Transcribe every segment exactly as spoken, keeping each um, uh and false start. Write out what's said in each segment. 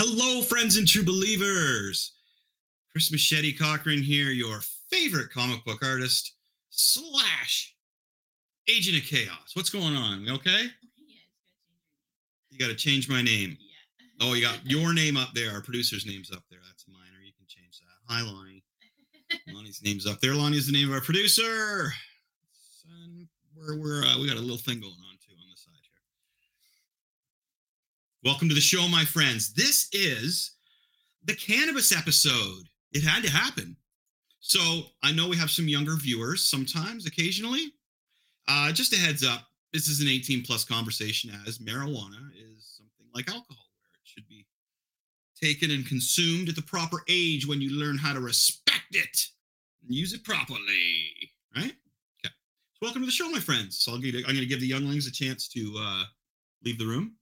Hello, friends and true believers. Chris Machete Cochran here, your favorite comic book artist slash agent of chaos. What's going on? You okay? You got to change my name. Yeah. Oh, you got your name up there. Our producer's name's up there. That's mine, or you can change that. Hi, Lonnie. Lonnie's name's up there. Lonnie's the name of our producer. Son, we're, we're, uh, we got a little thing going on, too, on the side here. Welcome to the show, my friends. This is the cannabis episode. It had to happen. So I know we have some younger viewers sometimes, occasionally. Uh, just a heads up. This is an eighteen plus conversation, as marijuana is something like alcohol, where it should be taken and consumed at the proper age when you learn how to respect it and use it properly, right? Okay. So welcome to the show, my friends. So I'll get, I'm going to give the younglings a chance to uh, leave the room.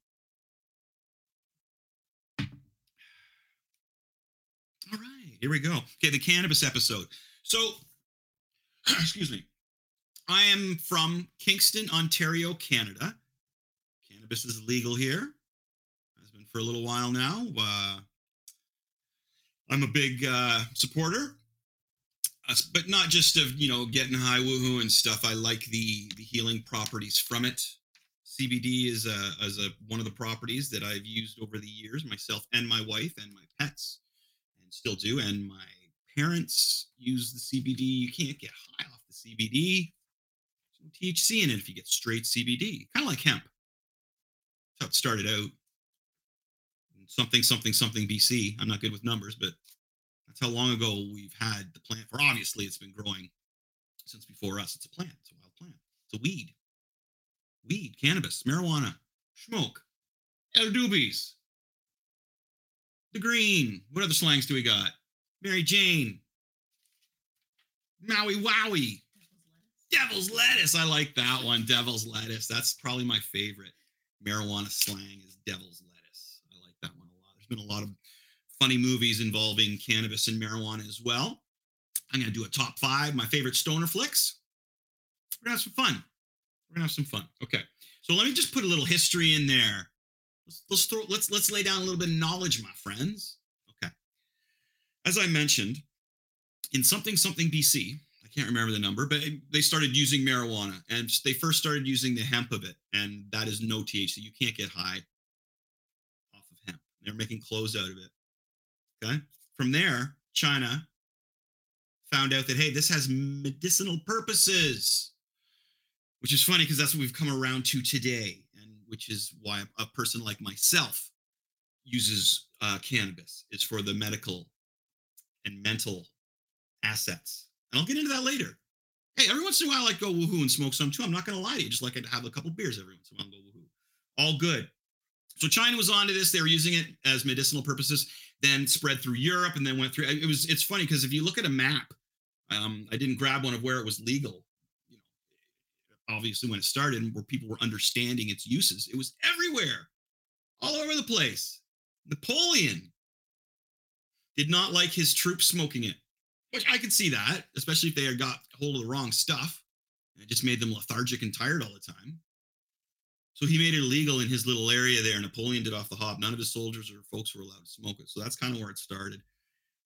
All right, here we go. Okay, the cannabis episode. So, excuse me. I am from Kingston, Ontario, Canada. Cannabis is legal here. Has been for a little while now. Uh, I'm a big uh, supporter, uh, but not just of, you know, getting high woohoo and stuff. I like the, the healing properties from it. C B D is a, is a, one of the properties that I've used over the years, myself and my wife and my pets, and still do. And my parents use the C B D. You can't get high off the C B D. T H C in it if you get straight C B D, kind of like hemp. That's how it started out. Something, something, something B C. I'm not good with numbers, but that's how long ago we've had the plant. For obviously, it's been growing since before us. It's a plant. It's a wild plant. It's a weed. Weed, cannabis, marijuana, smoke, el doobies, the green. What other slangs do we got? Mary Jane, Maui Wowie. Devil's lettuce. I like that one. Devil's lettuce. That's probably my favorite marijuana slang is devil's lettuce. I like that one a lot. There's been a lot of funny movies involving cannabis and marijuana as well. I'm going to do a top five, my favorite stoner flicks. We're going to have some fun. We're going to have some fun. Okay. So let me just put a little history in there. Let's, let's, throw, let's, let's lay down a little bit of knowledge, my friends. Okay. As I mentioned, in something, something B C, can't remember the number, but they started using marijuana, and they first started using the hemp of it, and that is no T H C. You can't get high off of hemp. They're making clothes out of it. Okay. From there, China found out that, hey, this has medicinal purposes, which is funny because that's what we've come around to today, and which is why a person like myself uses uh, cannabis. It's for the medical and mental assets. And I'll get into that later. Hey, every once in a while I like go woohoo and smoke some too. I'm not going to lie to you. Just like I have a couple beers every once in a while and go woohoo. All good. So China was onto this. They were using it as medicinal purposes, then spread through Europe and then went through. It was, it's funny because if you look at a map, um, I didn't grab one of where it was legal. You know, obviously when it started and where people were understanding its uses, it was everywhere, all over the place. Napoleon did not like his troops smoking it. Which I could see that, especially if they had got hold of the wrong stuff. And it just made them lethargic and tired all the time. So he made it illegal in his little area there. Napoleon did off the hop. None of his soldiers or folks were allowed to smoke it. So that's kind of where it started.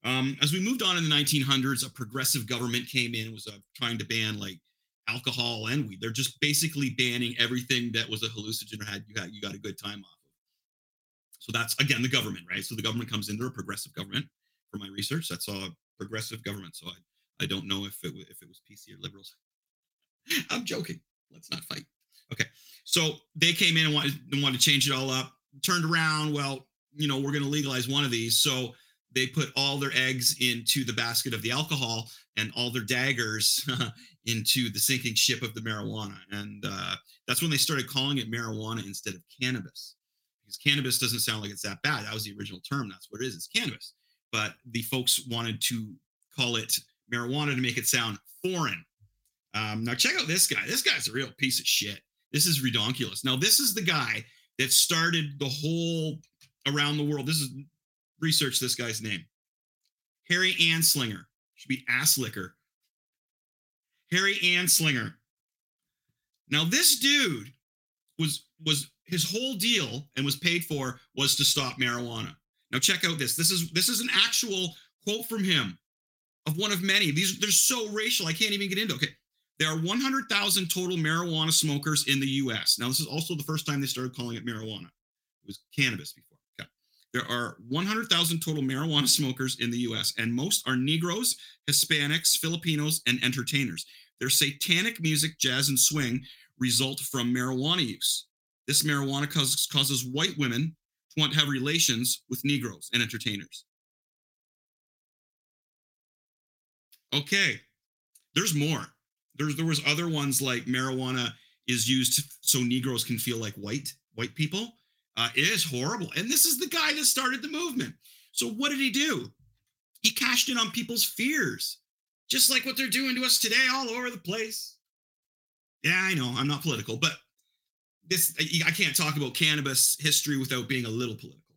Um, as we moved on in the nineteen hundreds, a progressive government came in and was uh, trying to ban like alcohol and weed. They're just basically banning everything that was a hallucinogen or had you got, you got a good time off of. So that's, again, the government, right? So the government comes in. They're a progressive government. For my research, that's all. Progressive government, so I, I don't know if it, if it was P C or liberals. I'm joking. Let's not fight. Okay, so they came in and wanted, and wanted to change it all up. Turned around, well, you know, we're going to legalize one of these. So they put all their eggs into the basket of the alcohol and all their daggers into the sinking ship of the marijuana. And uh, that's when they started calling it marijuana instead of cannabis, because cannabis doesn't sound like it's that bad. That was the original term. That's what it is. It's cannabis. But the folks wanted to call it marijuana to make it sound foreign. Um, now, check out this guy. This guy's a real piece of shit. This is redonkulous. Now, this is the guy that started the whole around the world. This is research this guy's name. Harry Anslinger. Should be Asslicker. Harry Anslinger. Now, this dude was, was his whole deal and was paid for was to stop marijuana. Now, check out this. This is, this is an actual quote from him, of one of many. These, they're so racial, I can't even get into it. Okay. There are one hundred thousand total marijuana smokers in the U S. Now, this is also the first time they started calling it marijuana. It was cannabis before. Okay. There are one hundred thousand total marijuana smokers in the U S, and most are Negroes, Hispanics, Filipinos, and entertainers. Their satanic music, jazz, and swing result from marijuana use. This marijuana causes, causes white women to want to have relations with Negroes and entertainers. Okay, there's more. There's, there was other ones like marijuana is used so Negroes can feel like white, white people. Uh, it is horrible. And this is the guy that started the movement. So what did he do? He cashed in on people's fears, just like what they're doing to us today all over the place. Yeah, I know, I'm not political, but this, I can't talk about cannabis history without being a little political,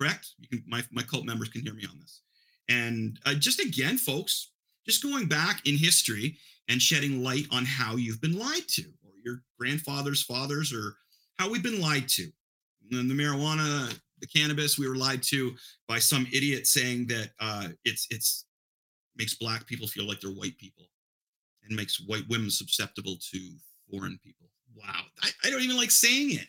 correct? You can, my, my cult members can hear me on this. And uh, just again, folks, just going back in history and shedding light on how you've been lied to, or your grandfather's fathers, or how we've been lied to. And the marijuana, the cannabis, we were lied to by some idiot saying that uh, it's it's makes black people feel like they're white people and makes white women susceptible to foreign people. Wow, I, I don't even like saying it.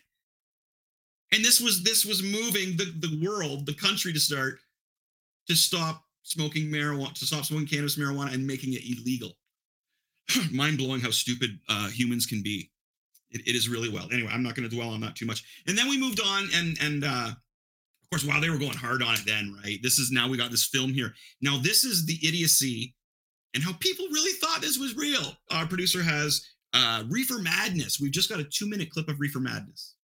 And this was this was moving the, the world, the country to start to stop smoking marijuana, to stop smoking cannabis, marijuana, and making it illegal. Mind-blowing how stupid uh, humans can be. It, it is really wild. Anyway, I'm not going to dwell on that too much. And then we moved on, and and uh, of course, wow, they were going hard on it then, right? This is, now we got this film here. Now, this is the idiocy and how people really thought this was real. Our producer has uh, Reefer Madness. We've just got a two-minute clip of Reefer Madness.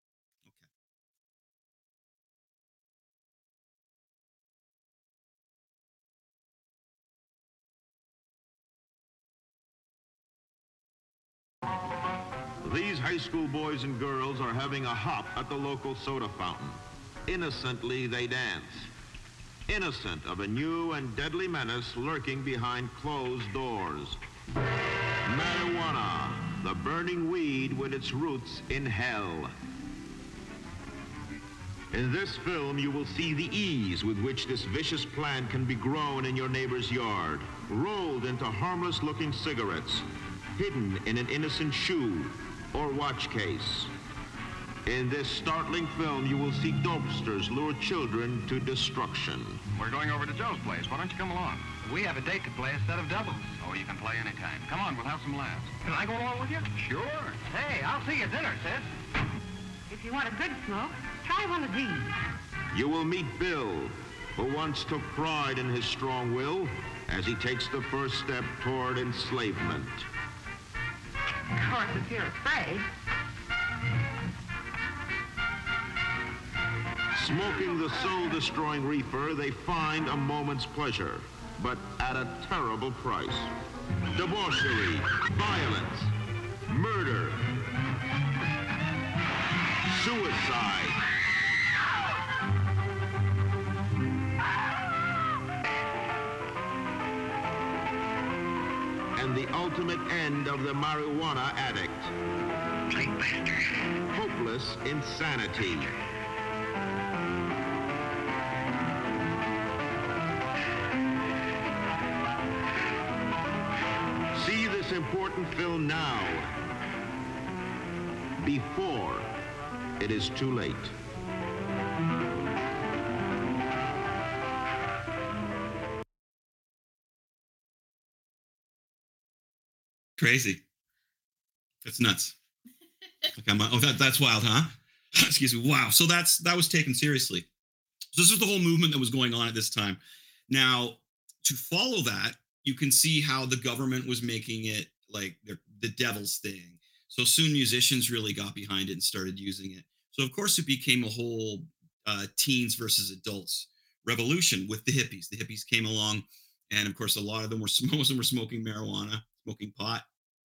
These high school boys and girls are having a hop at the local soda fountain. Innocently, they dance. Innocent of a new and deadly menace lurking behind closed doors. Marijuana, the burning weed with its roots in hell. In this film, you will see the ease with which this vicious plant can be grown in your neighbor's yard, rolled into harmless-looking cigarettes, hidden in an innocent shoe or watch case. In this startling film, you will see dopesters lure children to destruction. We're going over to Joe's place. Why don't you come along? We have a date to play a set of doubles. Oh, you can play anytime. Come on, we'll have some laughs. Can I go along with you? Sure. Hey, I'll see you at dinner, sis. If you want a good smoke, try one of these. You will meet Bill, who once took pride in his strong will as he takes the first step toward enslavement. Of course, if you're afraid. Smoking the soul-destroying reefer, they find a moment's pleasure, but at a terrible price. Debauchery, violence, murder, suicide. And the ultimate end of the marijuana addict. Hopeless insanity. See this important film now, before it is too late. Crazy. That's nuts. Like I'm, oh, that, that's wild, huh? Excuse me. Wow. So that's that was taken seriously. So this is the whole movement that was going on at this time. Now, to follow that, you can see how the government was making it like the devil's thing. So soon musicians really got behind it and started using it. So of course it became a whole uh, teens versus adults revolution with the hippies. The hippies came along, and of course a lot of them were, most of them were smoking marijuana, smoking pot,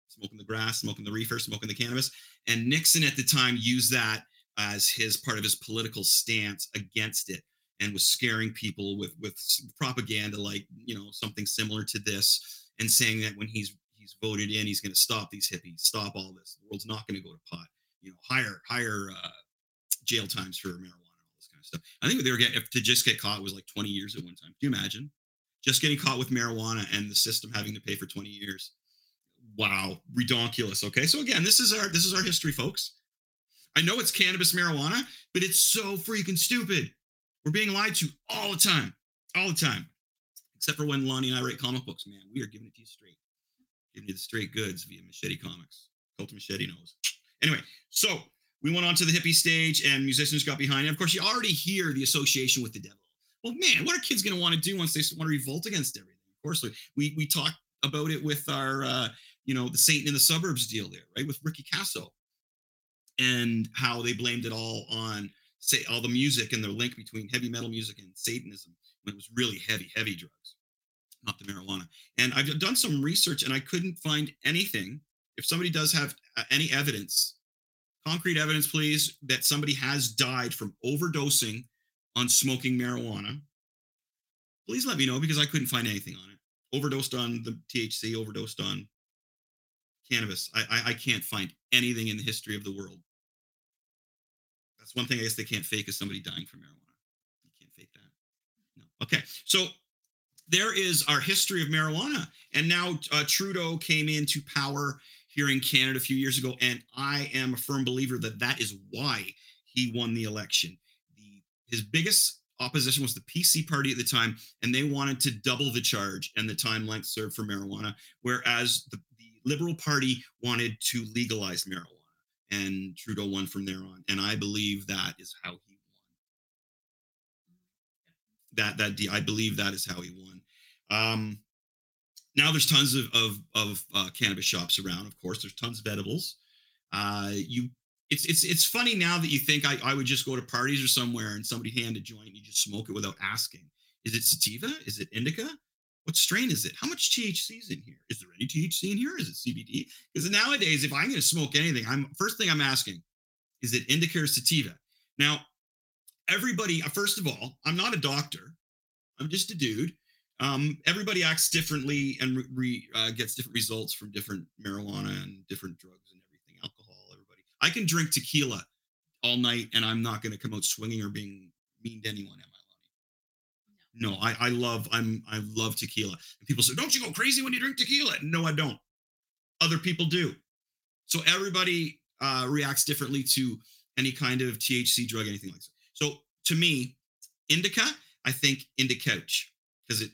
smoking the grass, smoking the reefer, smoking the cannabis. And Nixon at the time used that as his part of his political stance against it, and was scaring people with, with propaganda, like, you know, something similar to this, and saying that when he's he's voted in, he's going to stop these hippies, stop all this. The world's not going to go to pot. You know, higher higher uh, jail times for marijuana, all this kind of stuff. I think they were getting, if to just get caught was like twenty years at one time. Can you imagine? Just getting caught with marijuana and the system having to pay for twenty years. Wow, redonkulous. Okay, so again, this is our this is our history, folks. I know it's cannabis marijuana, but it's so freaking stupid. We're being lied to all the time, all the time. Except for when Lonnie and I write comic books, man, we are giving it to you straight. Giving you the straight goods via Machete Comics. Cult Machete knows. Anyway, so we went on to the hippie stage and musicians got behind it. Of course, you already hear the association with the devil. Well, man, what are kids going to want to do once they want to revolt against everything? Of course, we we talked about it with our, uh, you know, the Satan in the Suburbs deal there, right, with Ricky Casso, and how they blamed it all on, say, all the music and the link between heavy metal music and Satanism, when it was really heavy, heavy drugs, not the marijuana. And I've done some research and I couldn't find anything. If somebody does have any evidence, concrete evidence, please, that somebody has died from overdosing on smoking marijuana, please let me know, because I couldn't find anything on it. Overdosed on the T H C, overdosed on cannabis. I, I, I can't find anything in the history of the world. That's one thing I guess they can't fake, is somebody dying from marijuana. You can't fake that. No. Okay, so there is our history of marijuana. And now uh, Trudeau came into power here in Canada a few years ago, and I am a firm believer that that is why he won the election. The, his biggest opposition was the P C party at the time, and they wanted to double the charge and the time length served for marijuana, whereas the, the Liberal Party wanted to legalize marijuana. And Trudeau won from there on. And I believe that is how he won. That, that I believe that is how he won. Um, now there's tons of, of, of uh, cannabis shops around, of course. There's tons of edibles. Uh, you, it's, it's, it's funny now that you think I, I would just go to parties or somewhere and somebody hand a joint and you just smoke it without asking. Is it sativa? Is it indica? What strain is it? How much T H C is in here? Is there any T H C in here? Is it C B D? Because nowadays, if I'm going to smoke anything, I'm first thing I'm asking, is it indica or sativa? Now, everybody, first of all, I'm not a doctor. I'm just a dude. Um, everybody acts differently and re, re, uh, gets different results from different marijuana and different drugs and everything, alcohol, everybody. I can drink tequila all night and I'm not going to come out swinging or being mean to anyone, am I? No, I, I love I'm I love tequila. And people say, don't you go crazy when you drink tequila? No, I don't. Other people do. So everybody uh, reacts differently to any kind of T H C drug, anything like that. So to me, indica, I think indicouch, because it,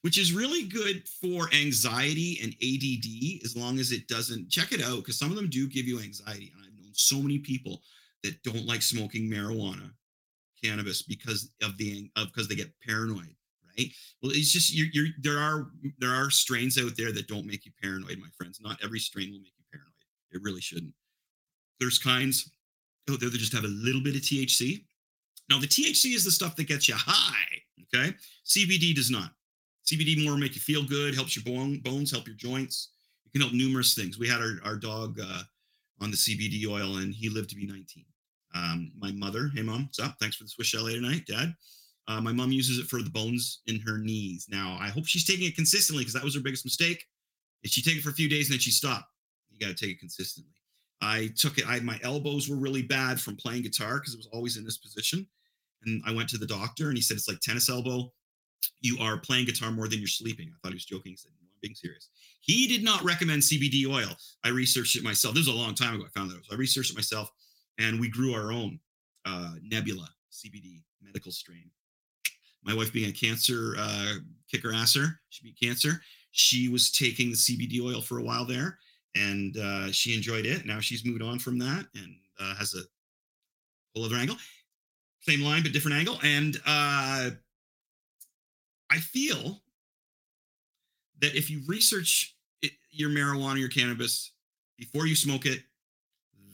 which is really good for anxiety and A D D, as long as it doesn't, check it out, because some of them do give you anxiety. And I've known so many people that don't like smoking marijuana, cannabis, because of the of because they get paranoid, right? Well, it's just you're, you're there are there are strains out there that don't make you paranoid, my friends. Not every strain will make you paranoid. It really shouldn't. There's kinds out there that just have a little bit of T H C. Now, the T H C is the stuff that gets you high. Okay, C B D does not. C B D more make you feel good, helps your bone, bones, help your joints. It can help numerous things. We had our our dog uh, on the C B D oil, and he lived to be nineteen. Um, my mother, hey mom, what's up? Thanks for the Swiss Chalet tonight, dad. Uh, my mom uses it for the bones in her knees. Now, I hope she's taking it consistently, because that was her biggest mistake. And she take it for a few days and then she stopped. You got to take it consistently. I took it. I my elbows were really bad from playing guitar, because it was always in this position. And I went to the doctor and he said, it's like tennis elbow. You are playing guitar more than you're sleeping. I thought he was joking. He said, no, I'm being serious. He did not recommend C B D oil. I researched it myself. This was a long time ago. I found that. So I researched it myself. And we grew our own uh, Nebula C B D medical strain. My wife being a cancer uh, kicker-asser, she beat cancer. She was taking the C B D oil for a while there, and uh, she enjoyed it. Now she's moved on from that and uh, has a whole other angle. Same line, but different angle. And uh, I feel that if you research it, your marijuana, your cannabis, before you smoke it,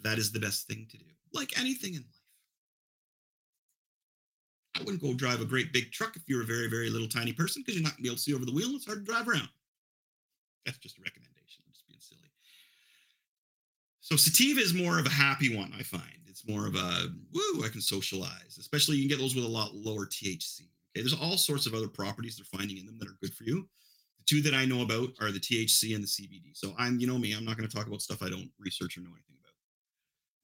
that is the best thing to do. Like anything in life. I wouldn't go drive a great big truck if you're a very, very little tiny person, because you're not going to be able to see over the wheel. It's hard to drive around. That's just a recommendation. I'm just being silly. So sativa is more of a happy one, I find. It's more of a, woo, I can socialize. Especially you can get those with a lot lower T H C. Okay, there's all sorts of other properties they're finding in them that are good for you. The two that I know about are the T H C and the C B D. So I'm, you know me, I'm not going to talk about stuff I don't research or know anything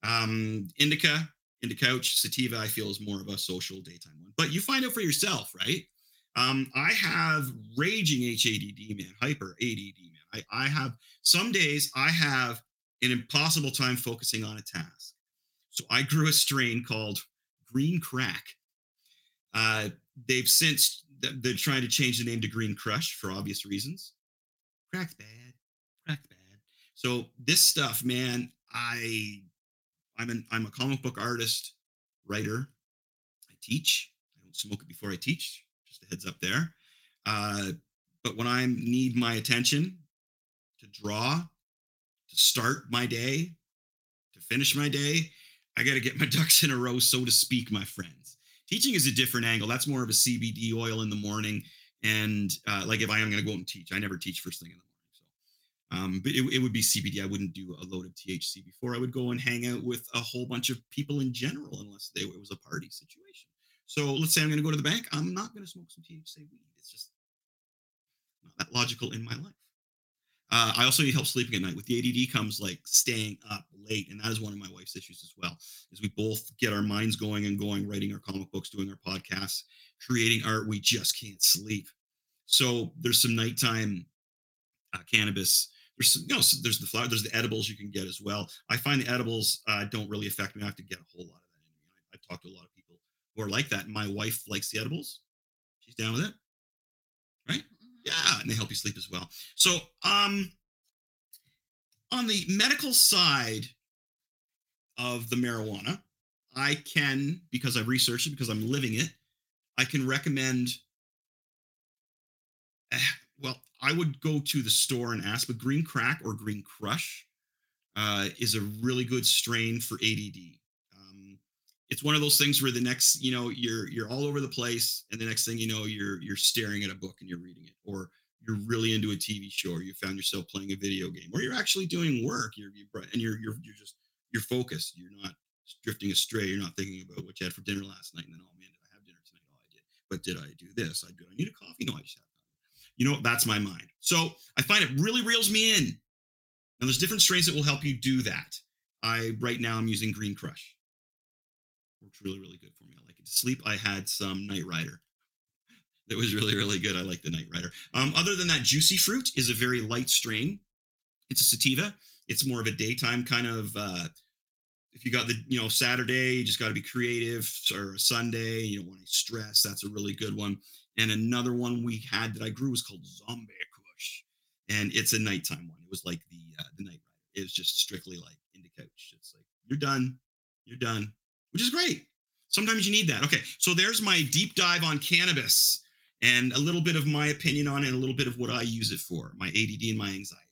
about. Um, indica. In the couch, sativa, I feel, is more of a social daytime one. But you find out for yourself, right? Um, I have raging H A D D, man, hyper A D D, man. I, I have, some days I have an impossible time focusing on a task. So I grew a strain called Green Crack. Uh, they've since, they're trying to change the name to Green Crush for obvious reasons. Crack's bad, crack's bad. So this stuff, man, I... I'm, an, I'm a comic book artist, writer. I teach. I don't smoke it before I teach. Just a heads up there. Uh, but when I need my attention to draw, to start my day, to finish my day, I got to get my ducks in a row, so to speak, my friends. Teaching is a different angle. That's more of a C B D oil in the morning. And uh, like if I am going to go out and teach, I never teach first thing in the morning. Um, but it, it would be C B D. I wouldn't do a load of T H C before. I would go and hang out with a whole bunch of people in general, unless they, it was a party situation. So let's say I'm going to go to the bank. I'm not going to smoke some T H C weed. It's just not that logical in my life. Uh, I also need help sleeping at night. With the A D D comes like staying up late. And that is one of my wife's issues as well, is we both get our minds going and going, writing our comic books, doing our podcasts, creating art. We just can't sleep. So there's some nighttime uh, cannabis. There's, you know, there's the flower, there's the edibles you can get as well. I find the edibles uh, don't really affect me. I have to get a whole lot of that in me. I've talked to a lot of people who are like that. My wife likes the edibles. She's down with it, right? Yeah, and they help you sleep as well. So um, on the medical side of the marijuana, I can, because I've researched it, because I'm living it, I can recommend, uh, well, I would go to the store and ask, but Green Crack or Green Crush uh, is a really good strain for A D D. Um, it's one of those things where the next, you know, you're you're all over the place, and the next thing you know, you're you're staring at a book and you're reading it, or you're really into a T V show, or you found yourself playing a video game, or you're actually doing work, you're, you're and you're you're you're just you're focused. You're not drifting astray. You're not thinking about what you had for dinner last night, and then oh man, did I have dinner tonight? Oh, I did. But did I do this? I did. I need a coffee. No, I just had. You know, that's my mind. So I find it really reels me in. Now, there's different strains that will help you do that. I, right now, I'm using Green Crush. Works really, really good for me. I like it. To sleep, I had some Night Rider. That was really, really good. I like the Night Rider. Um, other than that, Juicy Fruit is a very light strain. It's a sativa. It's more of a daytime kind of, uh, if you got the, you know, Saturday, you just got to be creative, or Sunday, you don't want any stress. That's a really good one. And another one we had that I grew was called Zombie Kush, and it's a nighttime one. It was like the uh, the Night Rider. It was just strictly like in the couch. It's like you're done, you're done, which is great. Sometimes you need that. Okay, so there's my deep dive on cannabis and a little bit of my opinion on it, and a little bit of what I use it for. My A D D and my anxiety.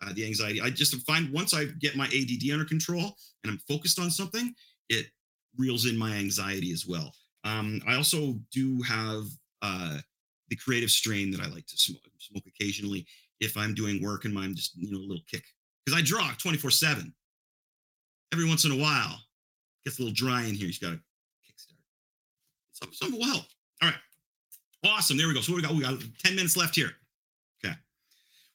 Uh, the anxiety, I just find once I get my A D D under control and I'm focused on something, it reels in my anxiety as well. Um, I also do have Uh, the creative strain that I like to smoke, smoke occasionally if I'm doing work and I'm just, you know, a little kick. Because I draw twenty-four seven. Every once in a while, it gets a little dry in here. You've got to kickstart. Some, some will help. All right. Awesome. There we go. So what we got? We got ten minutes left here. Okay.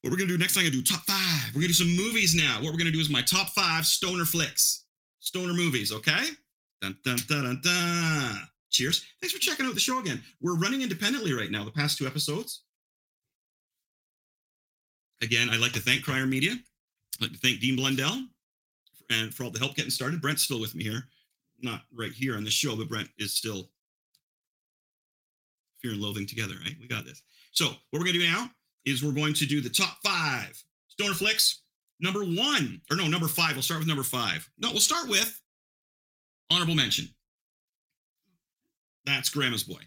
What we're going to do next, I'm going to do top five. We're going to do some movies now. What we're going to do is my top five stoner flicks. Stoner movies, okay? Dun, dun, dun, dun, dun. Cheers. Thanks for checking out the show again. We're running independently right now, the past two episodes. Again, I'd like to thank Cryer Media. I'd like to thank Dean Blundell and for all the help getting started. Brent's still with me here. Not right here on the show, but Brent is still fear and loathing together, right? We got this. So what we're going to do now is we're going to do the top five stoner flicks. Number one, or no, number five. We'll start with number five. No, we'll start with honorable mention. That's Grandma's Boy.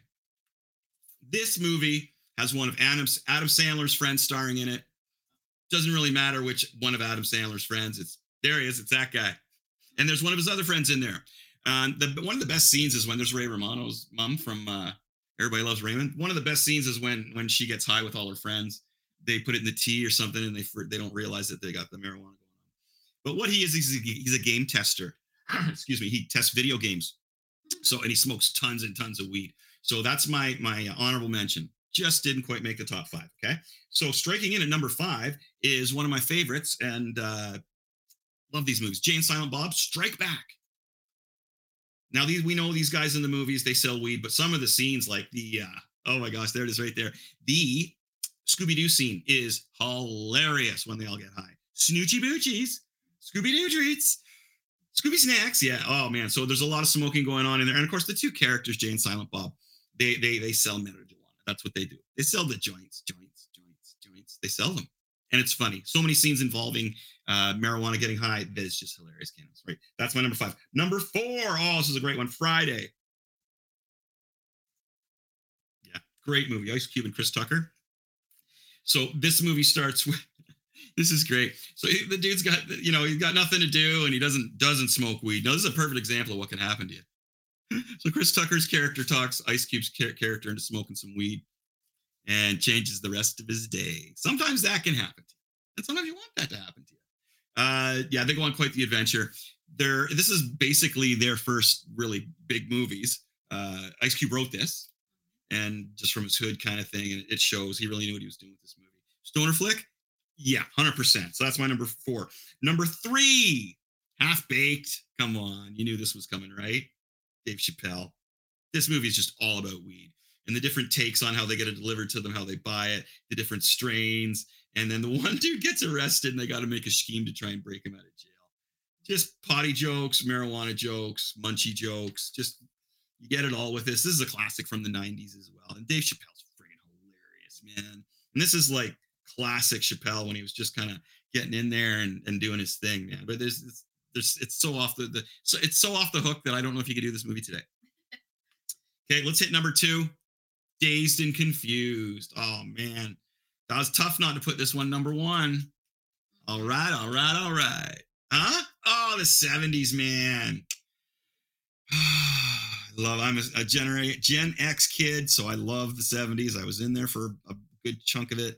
This movie has one of Adam, Adam Sandler's friends starring in it. Doesn't really matter which one of Adam Sandler's friends. It's there he is. It's that guy. And there's one of his other friends in there. Um, the, one of the best scenes is when there's Ray Romano's mom from uh, Everybody Loves Raymond. One of the best scenes is when when she gets high with all her friends. They put it in the tea or something, and they they don't realize that they got the marijuana going on. But what he is, he's a, he's a game tester. Excuse me. He tests video games. So, and he smokes tons and tons of weed. So that's my my honorable mention. Just didn't quite make the top five. Okay. So striking in at number five is one of my favorites, and uh, love these movies. Jay and Silent Bob Strike Back. Now, these we know these guys in the movies, they sell weed, but some of the scenes, like the, uh, oh my gosh, there it is right there. The Scooby-Doo scene is hilarious when they all get high. Snoochie Boochies, Scooby-Doo treats, Scooby snacks. Yeah, oh man. So there's a lot of smoking going on in there. And of course, the two characters, Jay and Silent Bob, they they they sell marijuana. That's what they do. They sell the joints, joints, joints, joints. They sell them. And it's funny. So many scenes involving uh, marijuana getting high that is just hilarious. Cannons, right? That's my number five. Number four. Oh, this is a great one. Friday. Yeah, great movie. Ice Cube and Chris Tucker. So this movie starts with, this is great. So he, the dude's got, you know, he's got nothing to do, and he doesn't doesn't smoke weed. Now, this is a perfect example of what can happen to you. So Chris Tucker's character talks Ice Cube's character into smoking some weed, and changes the rest of his day. Sometimes that can happen to you, and sometimes you want that to happen to you. Uh, yeah, they go on quite the adventure. They're, this is basically their first really big movies. Uh, Ice Cube wrote this, and just from his hood kind of thing, and it shows he really knew what he was doing with this movie. Stoner flick? Yeah, one hundred percent. So that's my number four. Number three, Half Baked. Come on, you knew this was coming, right? Dave Chappelle. This movie is just all about weed. And the different takes on how they get it delivered to them, how they buy it, the different strains. And then the one dude gets arrested, and they got to make a scheme to try and break him out of jail. Just potty jokes, marijuana jokes, munchie jokes. Just, you get it all with this. This is a classic from the nineties as well. And Dave Chappelle's freaking hilarious, man. And this is like classic Chappelle when he was just kind of getting in there and, and doing his thing, man. But there's, there's, there's it's so off the, the so it's so off the hook that I don't know if you could do this movie today. Okay, let's hit number two. Dazed and Confused. Oh, man. That was tough not to put this one number one. All right, all right, all right. Huh? Oh, the seventies, man. I love, I'm a, a genera- Gen X kid, so I love the seventies. I was in there for a good chunk of it.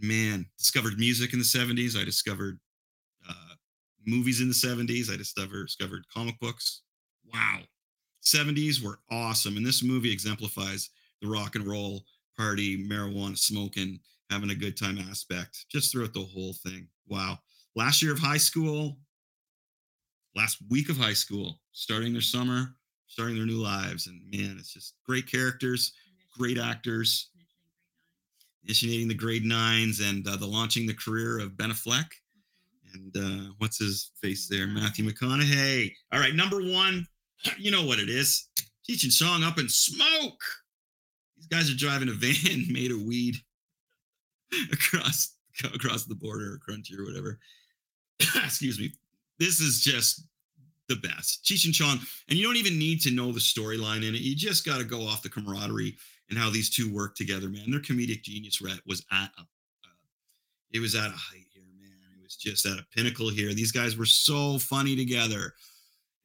And man, discovered music in the seventies. I discovered uh, movies in the seventies. I discovered, discovered comic books. Wow. seventies were awesome, and this movie exemplifies the rock and roll, party, marijuana, smoking, having a good time aspect just throughout the whole thing. Wow. Last year of high school, last week of high school, starting their summer, starting their new lives, and man, it's just great characters, great actors, initiating the grade nines, and uh, the launching the career of Ben Affleck, and uh, what's his face there, Matthew McConaughey. All right, number one. You know what it is. Cheech and Chong, Up in Smoke. These guys are driving a van made of weed across across the border or Crunchy or whatever. Excuse me. This is just the best. Cheech and Chong. And you don't even need to know the storyline in it. You just got to go off the camaraderie and how these two work together, man. Their comedic genius rat was at a, uh, it was at a height here, man. It was just at a pinnacle here. These guys were so funny together.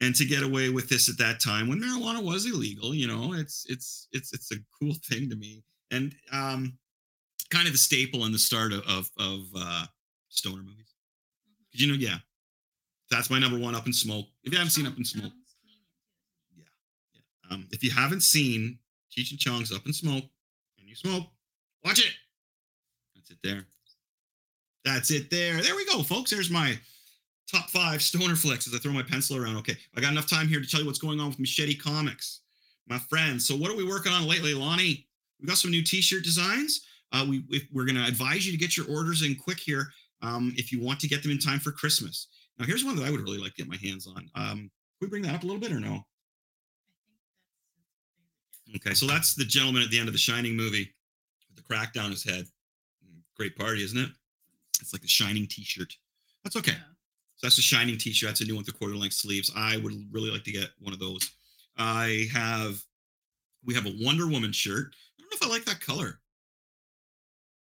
And to get away with this at that time when marijuana was illegal, you know, it's it's it's it's a cool thing to me, and um, kind of the staple and the start of of, of uh, stoner movies. You know, yeah, that's my number one. Up in Smoke. If you haven't seen Up in Smoke, yeah, yeah. Um, if you haven't seen Cheech and Chong's Up in Smoke, and you smoke, watch it. That's it there. That's it there. There we go, folks. There's my top five stoner flicks as I throw my pencil around. Okay, I got enough time here to tell you what's going on with Machete Comics, my friends. So what are we working on lately, Lonnie? We got some new T-shirt designs. Uh, we, we, we're going to advise you to get your orders in quick here um, if you want to get them in time for Christmas. Now, here's one that I would really like to get my hands on. Um, can we bring that up a little bit or no? Okay, so that's the gentleman at the end of the Shining movie with the crack down his head. Great party, isn't it? It's like the Shining T-shirt. That's okay. Yeah. So that's a Shining T-shirt. That's a new one with the quarter-length sleeves. I would really like to get one of those. I have, we have a Wonder Woman shirt. I don't know if I like that color. Do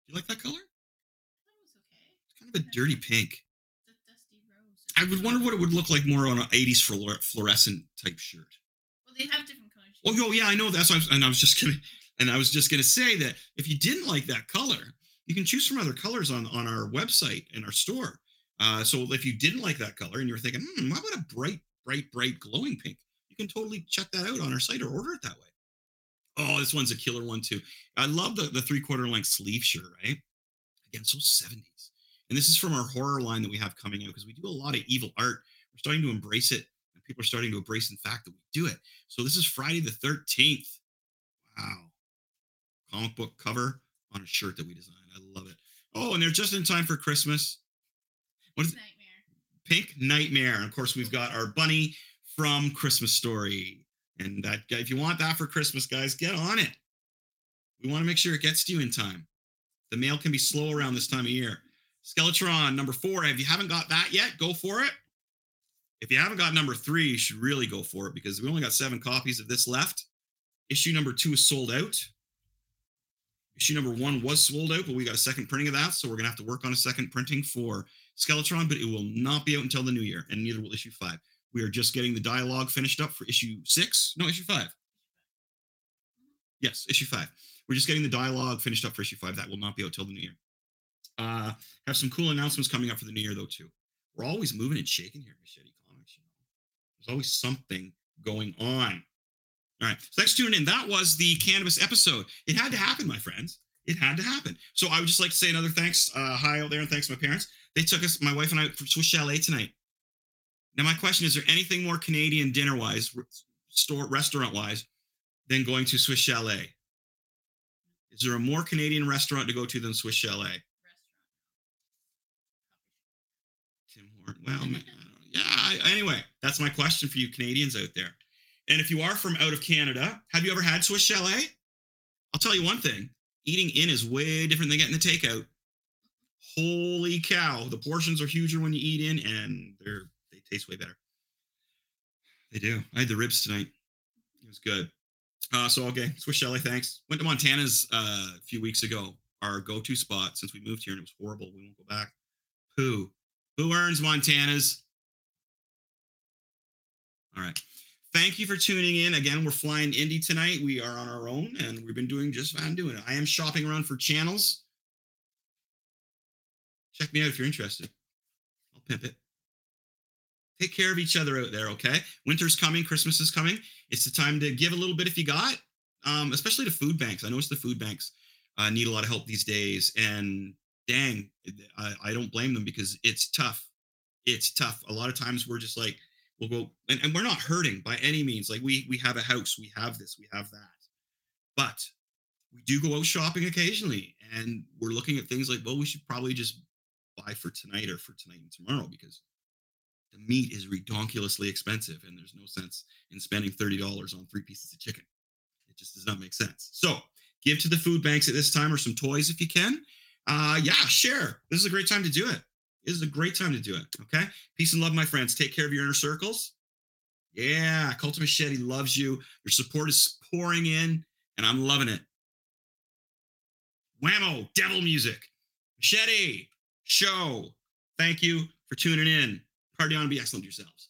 you like that color? I thought it was okay. It's kind of a dirty pink. The dusty rose. I would wonder what it would look like more on an eighties fluorescent type shirt. Well, they have different colors. Oh, oh yeah, I know. That's what I was, and I was just gonna and I was just gonna say that if you didn't like that color, you can choose from other colors on, on our website and our store. Uh, so if you didn't like that color and you were thinking, hmm, how about a bright, bright, bright glowing pink? You can totally check that out on our site or order it that way. Oh, this one's a killer one too. I love the, the three-quarter length sleeve shirt, right? Again, so seventies. And this is from our horror line that we have coming out because we do a lot of evil art. We're starting to embrace it, and people are starting to embrace the fact that we do it. So this is Friday the thirteenth. Wow. Comic book cover on a shirt that we designed. I love it. Oh, and they're just in time for Christmas. What is it? Pink Nightmare. And of course, we've got our bunny from Christmas Story. And that, if you want that for Christmas, guys, get on it. We want to make sure it gets to you in time. The mail can be slow around this time of year. Skeletron, number four. If you haven't got that yet, go for it. If you haven't got number three, you should really go for it because we only got seven copies of this left. Issue number two is sold out. Issue number one was sold out, but we got a second printing of that. So we're going to have to work on a second printing for Skeletron, but it will not be out until the new year, and neither will issue five. We are just getting the dialogue finished up for issue six. No, issue five. Yes, issue five. We're just getting the dialogue finished up for issue five. That will not be out till the new year. Uh, have some cool announcements coming up for the new year, though, too. We're always moving and shaking here at Machete Comics. You know? There's always something going on. All right, so thanks for tuning in. That was the cannabis episode. It had to happen, my friends. It had to happen. So I would just like to say another thanks. Uh, hi out there, and thanks to my parents. They took us, my wife and I, from Swiss Chalet tonight. Now, my question is, there anything more Canadian dinner-wise, store restaurant-wise, than going to Swiss Chalet? Is there a more Canadian restaurant to go to than Swiss Chalet? Tim Hortons. Well, man, I don't, yeah. Anyway, that's my question for you Canadians out there. And if you are from out of Canada, have you ever had Swiss Chalet? I'll tell you one thing. Eating in is way different than getting the takeout. Holy cow. The portions are huger when you eat in, and they're, they taste way better. They do. I had the ribs tonight. It was good. Uh, so, okay. Swiss Chalet, thanks. Went to Montana's uh, a few weeks ago, our go-to spot since we moved here, and it was horrible. We won't go back. Who? Who earns Montana's? All right. Thank you for tuning in. Again, we're flying indie tonight. We are on our own, and we've been doing just fine doing it. I am shopping around for channels. Check me out if you're interested. I'll pimp it. Take care of each other out there, okay? Winter's coming. Christmas is coming. It's the time to give a little bit if you got, um, especially to food banks. I noticed the food banks uh, need a lot of help these days, and dang, I, I don't blame them because it's tough. It's tough. A lot of times we're just like, we'll go, and, and we're not hurting by any means. Like, we we have a house, we have this, we have that. But we do go out shopping occasionally, and we're looking at things like, well, we should probably just buy for tonight or for tonight and tomorrow because the meat is redonkulously expensive, and there's no sense in spending thirty dollars on three pieces of chicken. It just does not make sense. So give to the food banks at this time or some toys if you can. Uh, yeah, share. This is a great time to do it. This is a great time to do it, okay? Peace and love, my friends. Take care of your inner circles. Yeah, Cult of Machete loves you. Your support is pouring in, and I'm loving it. Whammo, devil music. Machete, show. Thank you for tuning in. Party on and be excellent to yourselves.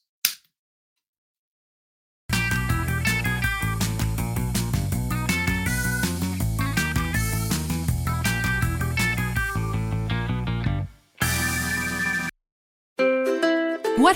What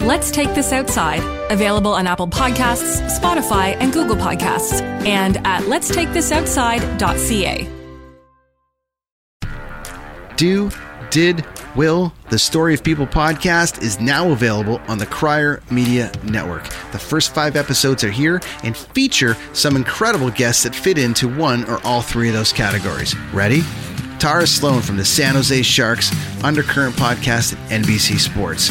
Let's Take This Outside, available on Apple Podcasts, Spotify, and Google Podcasts, and at letstakethisoutside.ca. Do, did, will, the Story of People podcast is now available on the Cryer Media Network. The first five episodes are here and feature some incredible guests that fit into one or all three of those categories. Ready? Tara Sloan from the San Jose Sharks, Undercurrent Podcast at N B C Sports,